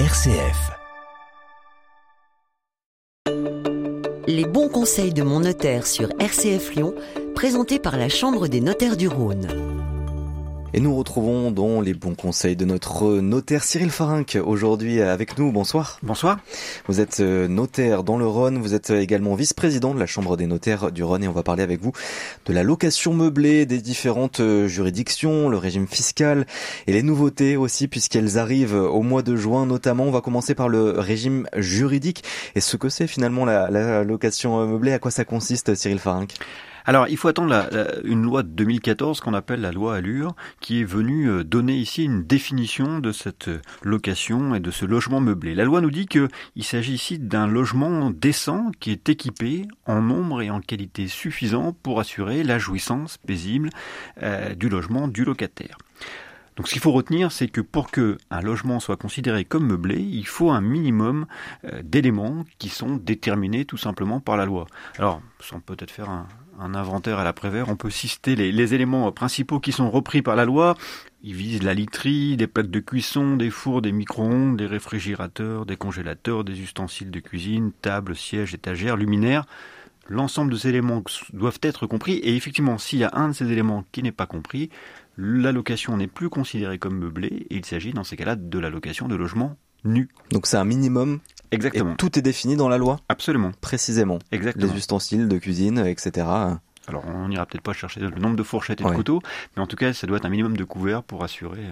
RCF. Les bons conseils de mon notaire sur RCF Lyon, présentés par la Chambre des notaires du Rhône. Et nous retrouvons dans les bons conseils de notre notaire Cyrille Farenc aujourd'hui avec nous. Bonsoir. Bonsoir. Vous êtes notaire dans le Rhône, vous êtes également vice-président de la Chambre des notaires du Rhône et on va parler avec vous de la location meublée, des différentes juridictions, le régime fiscal et les nouveautés aussi puisqu'elles arrivent au mois de juin notamment. On va commencer par le régime juridique et ce que c'est finalement la location meublée, à quoi ça consiste Cyrille Farenc ? Alors, il faut attendre une loi de 2014 qu'on appelle la loi Alur, qui est venue donner ici une définition de cette location et de ce logement meublé. La loi nous dit qu'il s'agit ici d'un logement décent qui est équipé en nombre et en qualité suffisant pour assurer la jouissance paisible du logement du locataire. Donc ce qu'il faut retenir, c'est que pour qu'un logement soit considéré comme meublé, il faut un minimum d'éléments qui sont déterminés tout simplement par la loi. Alors, sans peut-être faire un inventaire à la Prévert, on peut citer les éléments principaux qui sont repris par la loi. Ils visent la literie, des plaques de cuisson, des fours, des micro-ondes, des réfrigérateurs, des congélateurs, des ustensiles de cuisine, tables, sièges, étagères, luminaires. L'ensemble de ces éléments doivent être compris et effectivement, s'il y a un de ces éléments qui n'est pas compris, la location n'est plus considérée comme meublée et il s'agit dans ces cas-là de la location de logements nus. Donc c'est un minimum. Exactement. Et tout est défini dans la loi ? Absolument. Précisément. Exactement. Les ustensiles de cuisine, etc. Alors on n'ira peut-être pas chercher le nombre de fourchettes et de couteaux, mais en tout cas ça doit être un minimum de couverts pour assurer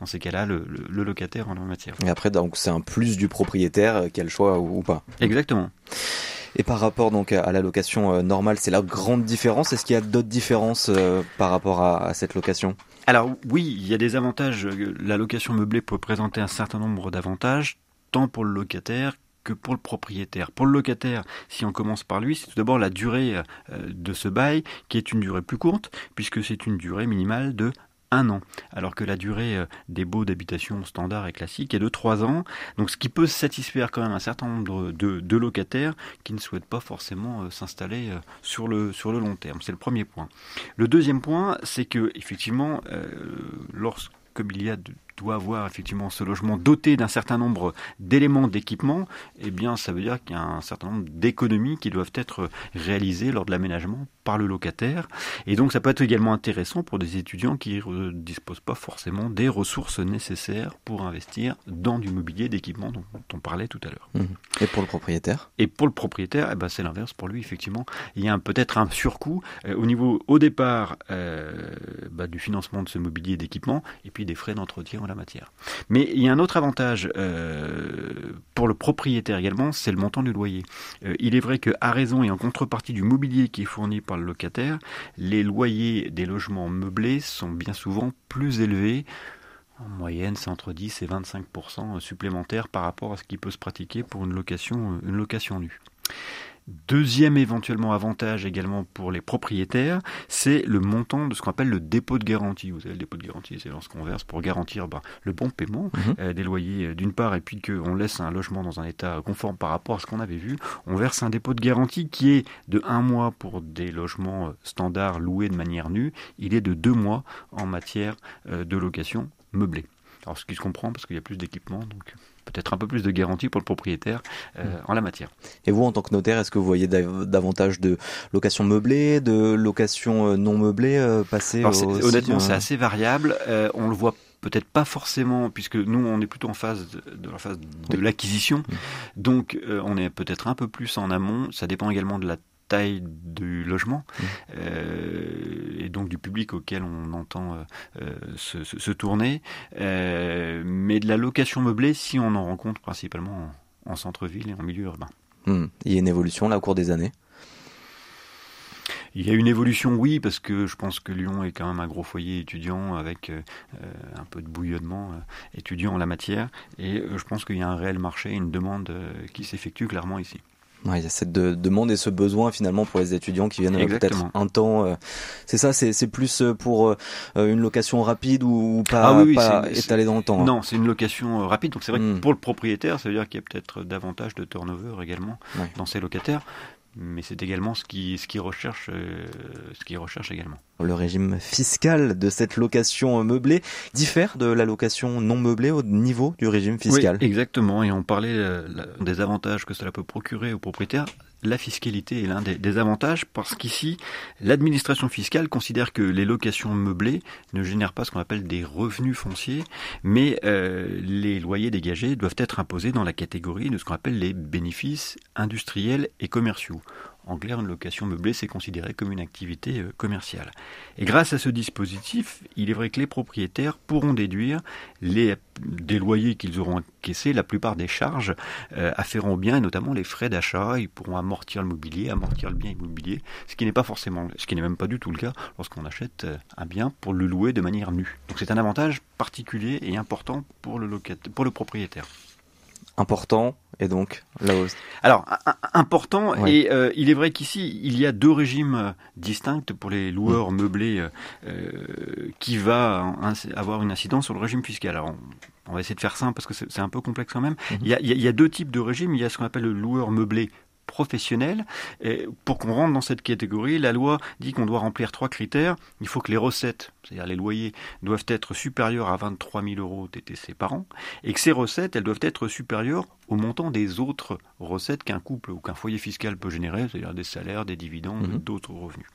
dans ces cas-là le locataire en la matière. Et après donc c'est un plus du propriétaire qui a le choix ou pas. Exactement. Et par rapport donc à la location normale, c'est la grande différence. Est-ce qu'il y a d'autres différences par rapport à cette location ? Alors oui, il y a des avantages. La location meublée peut présenter un certain nombre d'avantages, tant pour le locataire que pour le propriétaire. Pour le locataire, si on commence par lui, c'est tout d'abord la durée de ce bail, qui est une durée plus courte, puisque c'est une durée minimale de 1 an, alors que la durée des baux d'habitation standard et classique est de 3 ans, donc ce qui peut satisfaire quand même un certain nombre de locataires qui ne souhaitent pas forcément s'installer sur le long terme. C'est le premier point. Le deuxième point, c'est que effectivement, doit avoir effectivement ce logement doté d'un certain nombre d'éléments d'équipement, eh bien ça veut dire qu'il y a un certain nombre d'économies qui doivent être réalisées lors de l'aménagement par le locataire. Et donc ça peut être également intéressant pour des étudiants qui ne disposent pas forcément des ressources nécessaires pour investir dans du mobilier d'équipement dont on parlait tout à l'heure. Et pour le propriétaire ? Et pour le propriétaire, eh ben, c'est l'inverse. Pour lui, effectivement, il y a peut-être un surcoût au départ du financement de ce mobilier d'équipement et puis des frais d'entretien la matière. Mais il y a un autre avantage pour le propriétaire également, c'est le montant du loyer. Il est vrai qu'à raison et en contrepartie du mobilier qui est fourni par le locataire, les loyers des logements meublés sont bien souvent plus élevés. En moyenne, c'est entre 10 et 25% supplémentaires par rapport à ce qui peut se pratiquer pour une location nue. Deuxième éventuellement avantage également pour les propriétaires, c'est le montant de ce qu'on appelle le dépôt de garantie. Vous savez, le dépôt de garantie, c'est lorsqu'on verse pour garantir le bon paiement des loyers d'une part, et puis qu'on laisse un logement dans un état conforme par rapport à ce qu'on avait vu. On verse un dépôt de garantie qui est de 1 mois pour des logements standards loués de manière nue. Il est de 2 mois en matière de location meublée. Alors ce qui se comprend parce qu'il y a plus d'équipement, donc peut-être un peu plus de garantie pour le propriétaire en la matière. Et vous, en tant que notaire, est-ce que vous voyez davantage de location meublée, de location non meublée passer au... Honnêtement, c'est assez variable. On le voit peut-être pas forcément, puisque nous, on est plutôt en phase de l'acquisition. Donc, on est peut-être un peu plus en amont. Ça dépend également de la taille du logement et donc du public auquel on entend se tourner, mais de la location meublée si on en rencontre principalement en centre-ville et en milieu urbain. Il y a une évolution là au cours des années ? Il y a une évolution, oui, parce que je pense que Lyon est quand même un gros foyer étudiant avec un peu de bouillonnement étudiant en la matière et je pense qu'il y a un réel marché, une demande qui s'effectue clairement ici. Ouais, il y a cette demande et ce besoin finalement pour les étudiants qui viennent peut-être un temps. C'est ça, c'est plus pour une location rapide ou pas, pas étalée dans le temps. Non, c'est une location rapide. Donc c'est vrai que pour le propriétaire, ça veut dire qu'il y a peut-être davantage de turnover également dans ses locataires. Mais c'est également ce qu'il recherche également. Le régime fiscal de cette location meublée diffère de la location non meublée au niveau du régime fiscal. Oui, exactement. Et on parlait des avantages que cela peut procurer aux propriétaires. La fiscalité est l'un des avantages parce qu'ici, l'administration fiscale considère que les locations meublées ne génèrent pas ce qu'on appelle des revenus fonciers, mais les loyers dégagés doivent être imposés dans la catégorie de ce qu'on appelle les bénéfices industriels et commerciaux. En clair, une location meublée, c'est considéré comme une activité commerciale. Et grâce à ce dispositif, il est vrai que les propriétaires pourront déduire des loyers qu'ils auront encaissés, la plupart des charges afférents au bien, et notamment les frais d'achat. Ils pourront amortir le mobilier, amortir le bien immobilier, ce qui n'est même pas du tout le cas lorsqu'on achète un bien pour le louer de manière nue. Donc c'est un avantage particulier et important pour le propriétaire. Important et donc la hausse. Alors important, ouais. Et il est vrai qu'ici il y a deux régimes distincts pour les loueurs meublés qui va avoir une incidence sur le régime fiscal. Alors on va essayer de faire simple parce que c'est un peu complexe quand même. Il y a deux types de régimes. Il y a ce qu'on appelle le loueur meublé professionnel. Et pour qu'on rentre dans cette catégorie, la loi dit qu'on doit remplir 3 critères. Il faut que les recettes, c'est-à-dire les loyers, doivent être supérieures à 23 000 € TTC par an, et que ces recettes, elles doivent être supérieures au montant des autres recettes qu'un couple ou qu'un foyer fiscal peut générer, c'est-à-dire des salaires, des dividendes, d'autres revenus.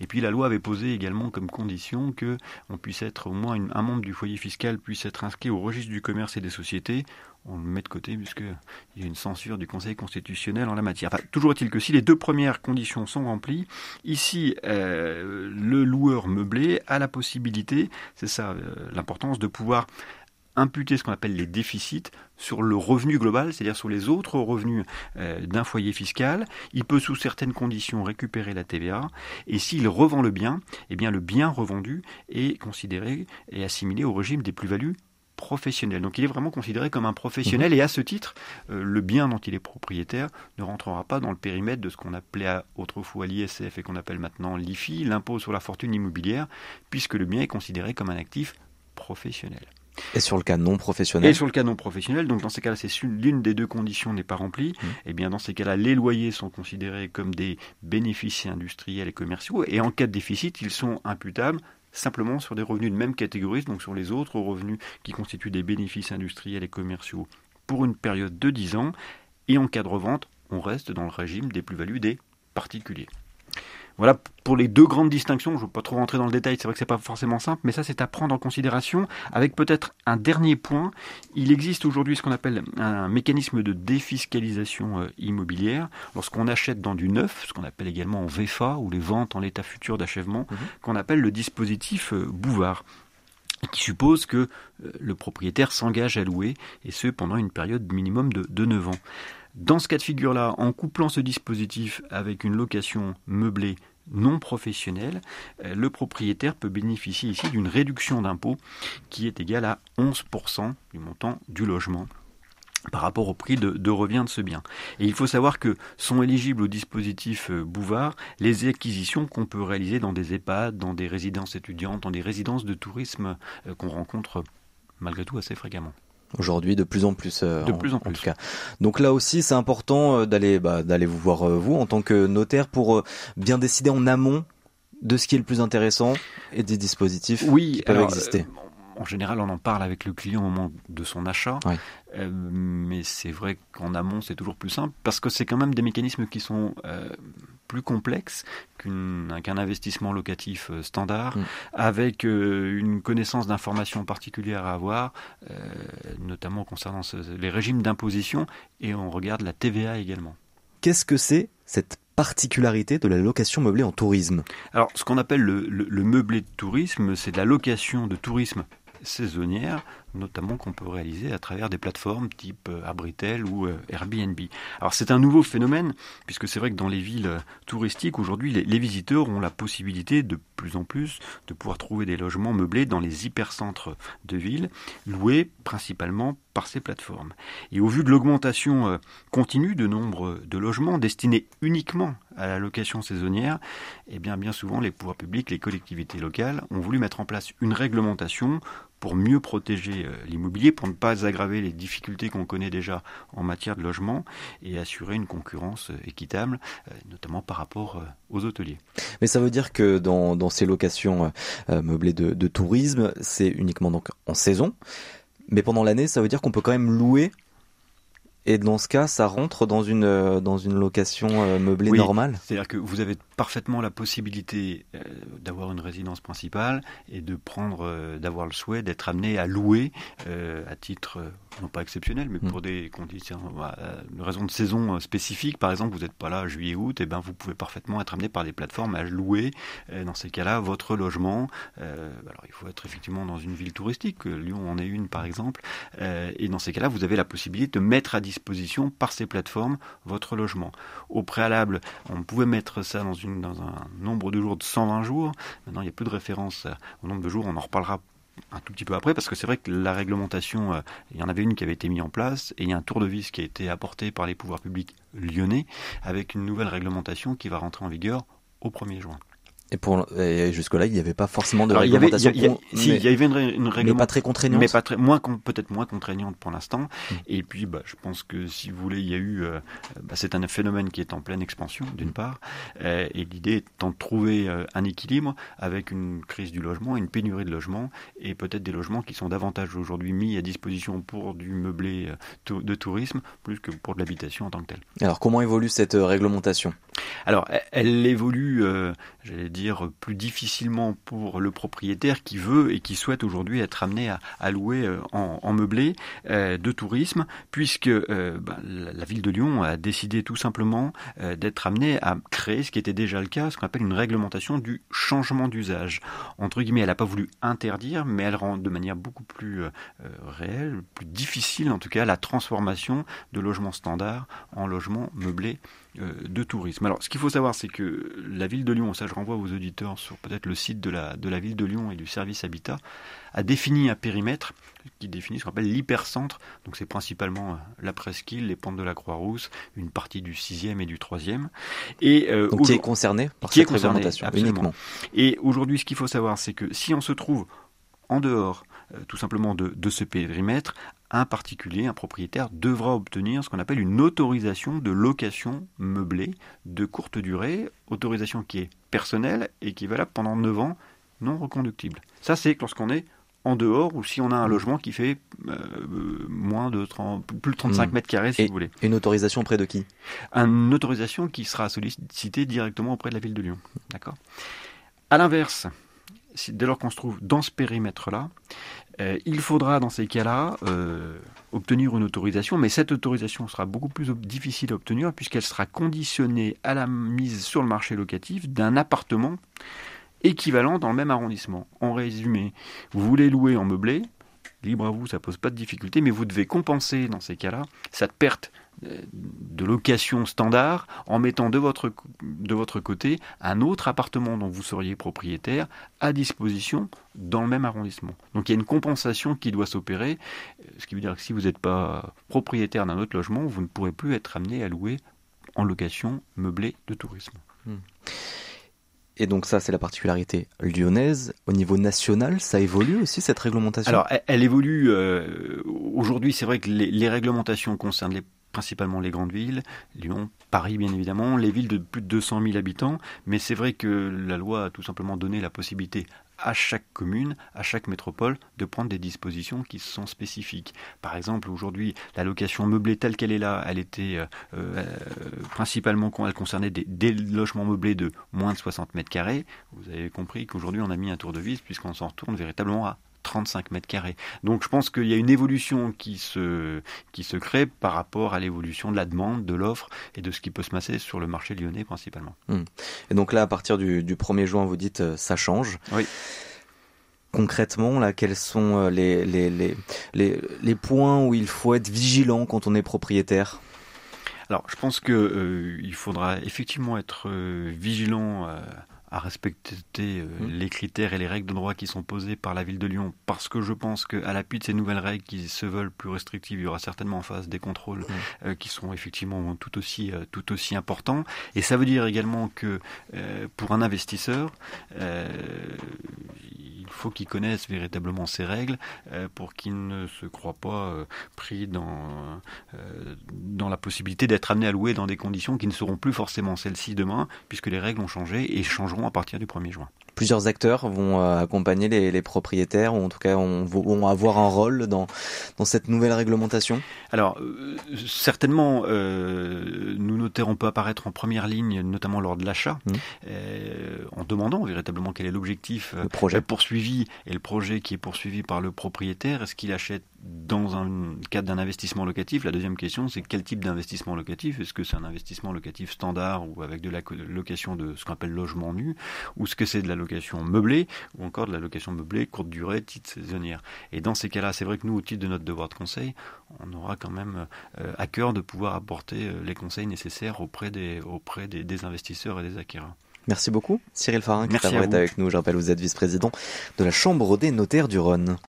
Et puis la loi avait posé également comme condition que on puisse être, au moins un membre du foyer fiscal puisse être inscrit au registre du commerce et des sociétés. On le met de côté puisqu'il y a une censure du Conseil constitutionnel en la matière. Enfin, toujours est-il que si les deux premières conditions sont remplies, ici, le loueur meublé a la possibilité, c'est ça l'importance, de pouvoir imputer ce qu'on appelle les déficits sur le revenu global, c'est-à-dire sur les autres revenus d'un foyer fiscal. Il peut, sous certaines conditions, récupérer la TVA. Et s'il revend le bien, eh bien le bien revendu est considéré et assimilé au régime des plus-values professionnelles. Donc il est vraiment considéré comme un professionnel. Et à ce titre, le bien dont il est propriétaire ne rentrera pas dans le périmètre de ce qu'on appelait autrefois l'ISF et qu'on appelle maintenant l'IFI, l'impôt sur la fortune immobilière, puisque le bien est considéré comme un actif professionnel. Et sur le cas non professionnel. Donc dans ces cas-là, si l'une des deux conditions n'est pas remplie, eh bien dans ces cas-là, les loyers sont considérés comme des bénéfices industriels et commerciaux, et en cas de déficit, ils sont imputables simplement sur des revenus de même catégorie, donc sur les autres revenus qui constituent des bénéfices industriels et commerciaux pour une période de 10 ans, et en cas de revente, on reste dans le régime des plus-values des particuliers. Voilà pour les deux grandes distinctions. Je ne veux pas trop rentrer dans le détail, c'est vrai que ce n'est pas forcément simple, mais ça c'est à prendre en considération avec peut-être un dernier point. Il existe aujourd'hui ce qu'on appelle un mécanisme de défiscalisation immobilière. Lorsqu'on achète dans du neuf, ce qu'on appelle également en VEFA ou les ventes en l'état futur d'achèvement, qu'on appelle le dispositif Bouvard, qui suppose que le propriétaire s'engage à louer, et ce pendant une période minimum de 9 ans. Dans ce cas de figure-là, en couplant ce dispositif avec une location meublée non professionnelle, le propriétaire peut bénéficier ici d'une réduction d'impôt qui est égale à 11% du montant du logement par rapport au prix de revient de ce bien. Et il faut savoir que sont éligibles au dispositif Bouvard les acquisitions qu'on peut réaliser dans des EHPAD, dans des résidences étudiantes, dans des résidences de tourisme qu'on rencontre malgré tout assez fréquemment. Aujourd'hui, de plus en plus. En tout cas. Donc là aussi, c'est important d'aller vous voir, vous, en tant que notaire, pour bien décider en amont de ce qui est le plus intéressant et des dispositifs qui peuvent exister. En général, on en parle avec le client au moment de son achat, mais c'est vrai qu'en amont, c'est toujours plus simple, parce que c'est quand même des mécanismes qui sont plus complexes qu'un investissement locatif standard, avec une connaissance d'informations particulières à avoir, notamment concernant les régimes d'imposition, et on regarde la TVA également. Qu'est-ce que c'est cette particularité de la location meublée en tourisme ? Alors, ce qu'on appelle le meublé de tourisme, c'est de la location de tourisme saisonnière, notamment qu'on peut réaliser à travers des plateformes type Abritel ou Airbnb. Alors c'est un nouveau phénomène, puisque c'est vrai que dans les villes touristiques, aujourd'hui, les visiteurs ont la possibilité de plus en plus de pouvoir trouver des logements meublés dans les hypercentres de ville, loués principalement par ces plateformes. Et au vu de l'augmentation continue de nombre de logements destinés uniquement à la location saisonnière, eh bien souvent les pouvoirs publics, les collectivités locales ont voulu mettre en place une réglementation pour mieux protéger l'immobilier, pour ne pas aggraver les difficultés qu'on connaît déjà en matière de logement et assurer une concurrence équitable, notamment par rapport aux hôteliers. Mais ça veut dire que dans ces locations meublées de tourisme, c'est uniquement donc en saison, mais pendant l'année, ça veut dire qu'on peut quand même louer. Et dans ce cas, ça rentre dans une location meublée normale ? C'est-à-dire que vous avez parfaitement la possibilité d'avoir une résidence principale et de d'avoir le souhait d'être amené à louer à titre, non pas exceptionnel, mais pour des conditions, une raison de saison spécifique. Par exemple, vous n'êtes pas là juillet-août, et ben vous pouvez parfaitement être amené par des plateformes à louer, dans ces cas-là, votre logement. Alors, il faut être effectivement dans une ville touristique, Lyon en est une par exemple, et dans ces cas-là, vous avez la possibilité de mettre à disposition par ces plateformes votre logement. Au préalable, on pouvait mettre ça dans un nombre de jours de 120 jours. Maintenant, il n'y a plus de référence au nombre de jours. On en reparlera un tout petit peu après, parce que c'est vrai que la réglementation, il y en avait une qui avait été mise en place et il y a un tour de vis qui a été apporté par les pouvoirs publics lyonnais avec une nouvelle réglementation qui va rentrer en vigueur au 1er juin. Et jusque-là, il n'y avait pas forcément de réglementation. Il y avait une réglementation, mais pas très contraignante. Peut-être moins contraignante pour l'instant. Et puis, je pense que si vous voulez, il y a eu... c'est un phénomène qui est en pleine expansion, d'une part. Et l'idée étant de trouver un équilibre avec une crise du logement, une pénurie de logements, et peut-être des logements qui sont davantage aujourd'hui mis à disposition pour du meublé de tourisme, plus que pour de l'habitation en tant que telle. Alors, comment évolue cette réglementation ? Alors, elle évolue, j'allais dire, plus difficilement pour le propriétaire qui veut et qui souhaite aujourd'hui être amené à louer en meublé de tourisme, puisque la ville de Lyon a décidé tout simplement d'être amenée à créer ce qui était déjà le cas, ce qu'on appelle une réglementation du changement d'usage. Entre guillemets, elle n'a pas voulu interdire, mais elle rend de manière beaucoup plus réelle, plus difficile en tout cas, la transformation de logements standards en logements meublés de tourisme. Alors, ce qu'il faut savoir, c'est que la ville de Lyon, ça je renvoie aux auditeurs sur peut-être le site de la ville de Lyon et du service Habitat, a défini un périmètre qui définit ce qu'on appelle l'hypercentre. Donc c'est principalement la Presqu'île, les pentes de la Croix-Rousse, une partie du 6e et du 3e. Donc qui est concerné par cette réglementation uniquement. Et aujourd'hui, ce qu'il faut savoir, c'est que si on se trouve en dehors tout simplement de ce périmètre, un particulier, un propriétaire, devra obtenir ce qu'on appelle une autorisation de location meublée de courte durée, autorisation qui est personnelle et qui est valable pendant 9 ans, non reconductible. Ça, c'est lorsqu'on est en dehors ou si on a un logement qui fait plus de 35 mètres carrés, si vous voulez. Une autorisation auprès de qui ? Une autorisation qui sera sollicitée directement auprès de la ville de Lyon. D'accord ? À l'inverse, dès lors qu'on se trouve dans ce périmètre-là, il faudra dans ces cas-là obtenir une autorisation, mais cette autorisation sera beaucoup plus difficile à obtenir puisqu'elle sera conditionnée à la mise sur le marché locatif d'un appartement équivalent dans le même arrondissement. En résumé, vous voulez louer en meublé, libre à vous, ça ne pose pas de difficulté, mais vous devez compenser dans ces cas-là cette perte de location standard en mettant de votre côté un autre appartement dont vous seriez propriétaire à disposition dans le même arrondissement. Donc il y a une compensation qui doit s'opérer, ce qui veut dire que si vous n'êtes pas propriétaire d'un autre logement, vous ne pourrez plus être amené à louer en location meublée de tourisme. Et donc ça, c'est la particularité lyonnaise. Au niveau national, ça évolue aussi, cette réglementation ? Alors, elle évolue. Aujourd'hui, c'est vrai que les réglementations concernent principalement les grandes villes, Lyon, Paris bien évidemment, les villes de plus de 200 000 habitants. Mais c'est vrai que la loi a tout simplement donné la possibilité à chaque commune, à chaque métropole, de prendre des dispositions qui sont spécifiques. Par exemple, aujourd'hui, la location meublée telle qu'elle est là, elle était principalement, elle concernait des logements meublés de moins de 60 mètres carrés. Vous avez compris qu'aujourd'hui, on a mis un tour de vis puisqu'on s'en retourne véritablement à 35 mètres carrés. Donc je pense qu'il y a une évolution qui se crée par rapport à l'évolution de la demande, de l'offre et de ce qui peut se masser sur le marché lyonnais principalement. Et donc là, à partir du 1er juin, vous dites ça change. Oui. Concrètement, là, quels sont les points où il faut être vigilant quand on est propriétaire ? Alors je pense qu'il faudra effectivement être vigilant à respecter les critères et les règles de droit qui sont posées par la ville de Lyon, parce que je pense qu'à l'appui de ces nouvelles règles qui se veulent plus restrictives, il y aura certainement en face des contrôles qui sont effectivement tout aussi importants. Et ça veut dire également que pour un investisseur, faut qu'ils connaissent véritablement ces règles pour qu'ils ne se croient pas pris dans la possibilité d'être amenés à louer dans des conditions qui ne seront plus forcément celles-ci demain, puisque les règles ont changé et changeront à partir du 1er juin. Plusieurs acteurs vont accompagner les propriétaires, ou en tout cas vont avoir un rôle dans cette nouvelle réglementation. Alors, certainement, nous notaires, on peut apparaître en première ligne, notamment lors de l'achat, en demandant véritablement quel est l'objectif poursuivi et le projet qui est poursuivi par le propriétaire. Est-ce qu'il achète dans un cadre d'un investissement locatif? La deuxième question, c'est quel type d'investissement locatif? Est-ce que c'est un investissement locatif standard ou avec de la location de ce qu'on appelle logement nu, ou est-ce que c'est de la location meublée, ou encore de la location meublée courte durée, titre saisonnière? Et dans ces cas-là, c'est vrai que nous, au titre de notre devoir de conseil, on aura quand même à cœur de pouvoir apporter les conseils nécessaires auprès des investisseurs et des acquéreurs. Merci beaucoup, Cyrille Farenc, qui est avec nous. Je rappelle, vous êtes vice-président de la Chambre des notaires du Rhône.